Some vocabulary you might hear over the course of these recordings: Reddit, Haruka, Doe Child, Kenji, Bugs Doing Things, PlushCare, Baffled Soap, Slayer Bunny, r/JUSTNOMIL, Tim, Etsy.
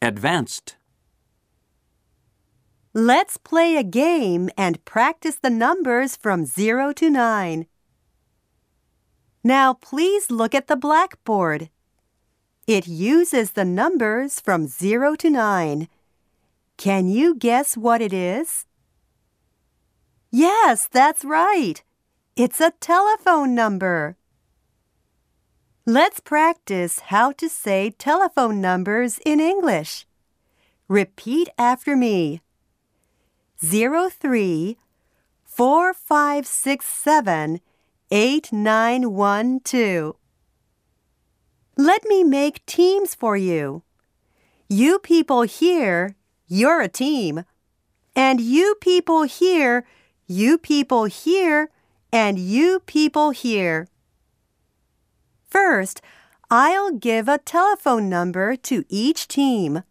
Advanced. Let's play a game and practice the numbers from 0 to 9. Now please look at the blackboard. It uses the numbers from 0 to 9. Can you guess what it is? Yes, that's right. It's a telephone number. Let's practice how to say telephone numbers in English. Repeat after me. 03-4567-8912. Let me make teams for you. You people here, you're a team. And you people here, you people here, and you people here. First, I'll give a telephone number to each team.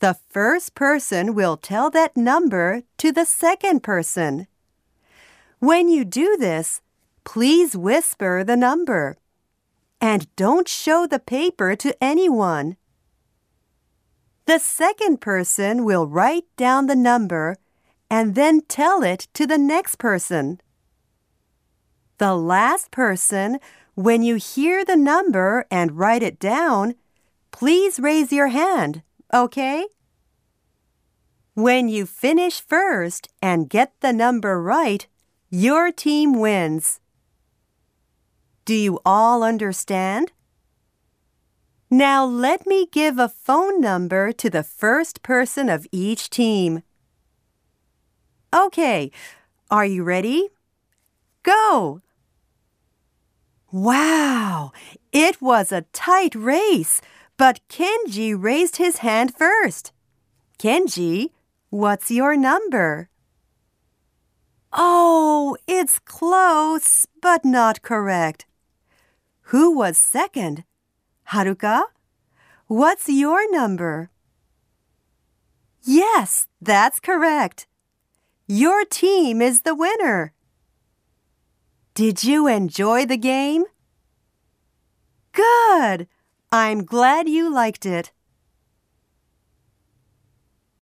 The first person will tell that number to the second person. When you do this, please whisper the number. And don't show the paper to anyone. The second person will write down the number and then tell it to the next person. The last person, when you hear the number and write it down, please raise your hand, okay? When you finish first and get the number right, your team wins. Do you all understand? Now let me give a phone number to the first person of each team. Okay, are you ready? Go! Wow! It was a tight race, but Kenji raised his hand first. Kenji, what's your number? Oh, it's close, but not correct. Who was second? Haruka, what's your number? Yes, that's correct. Your team is the winner. Did you enjoy the game? Good! I'm glad you liked it.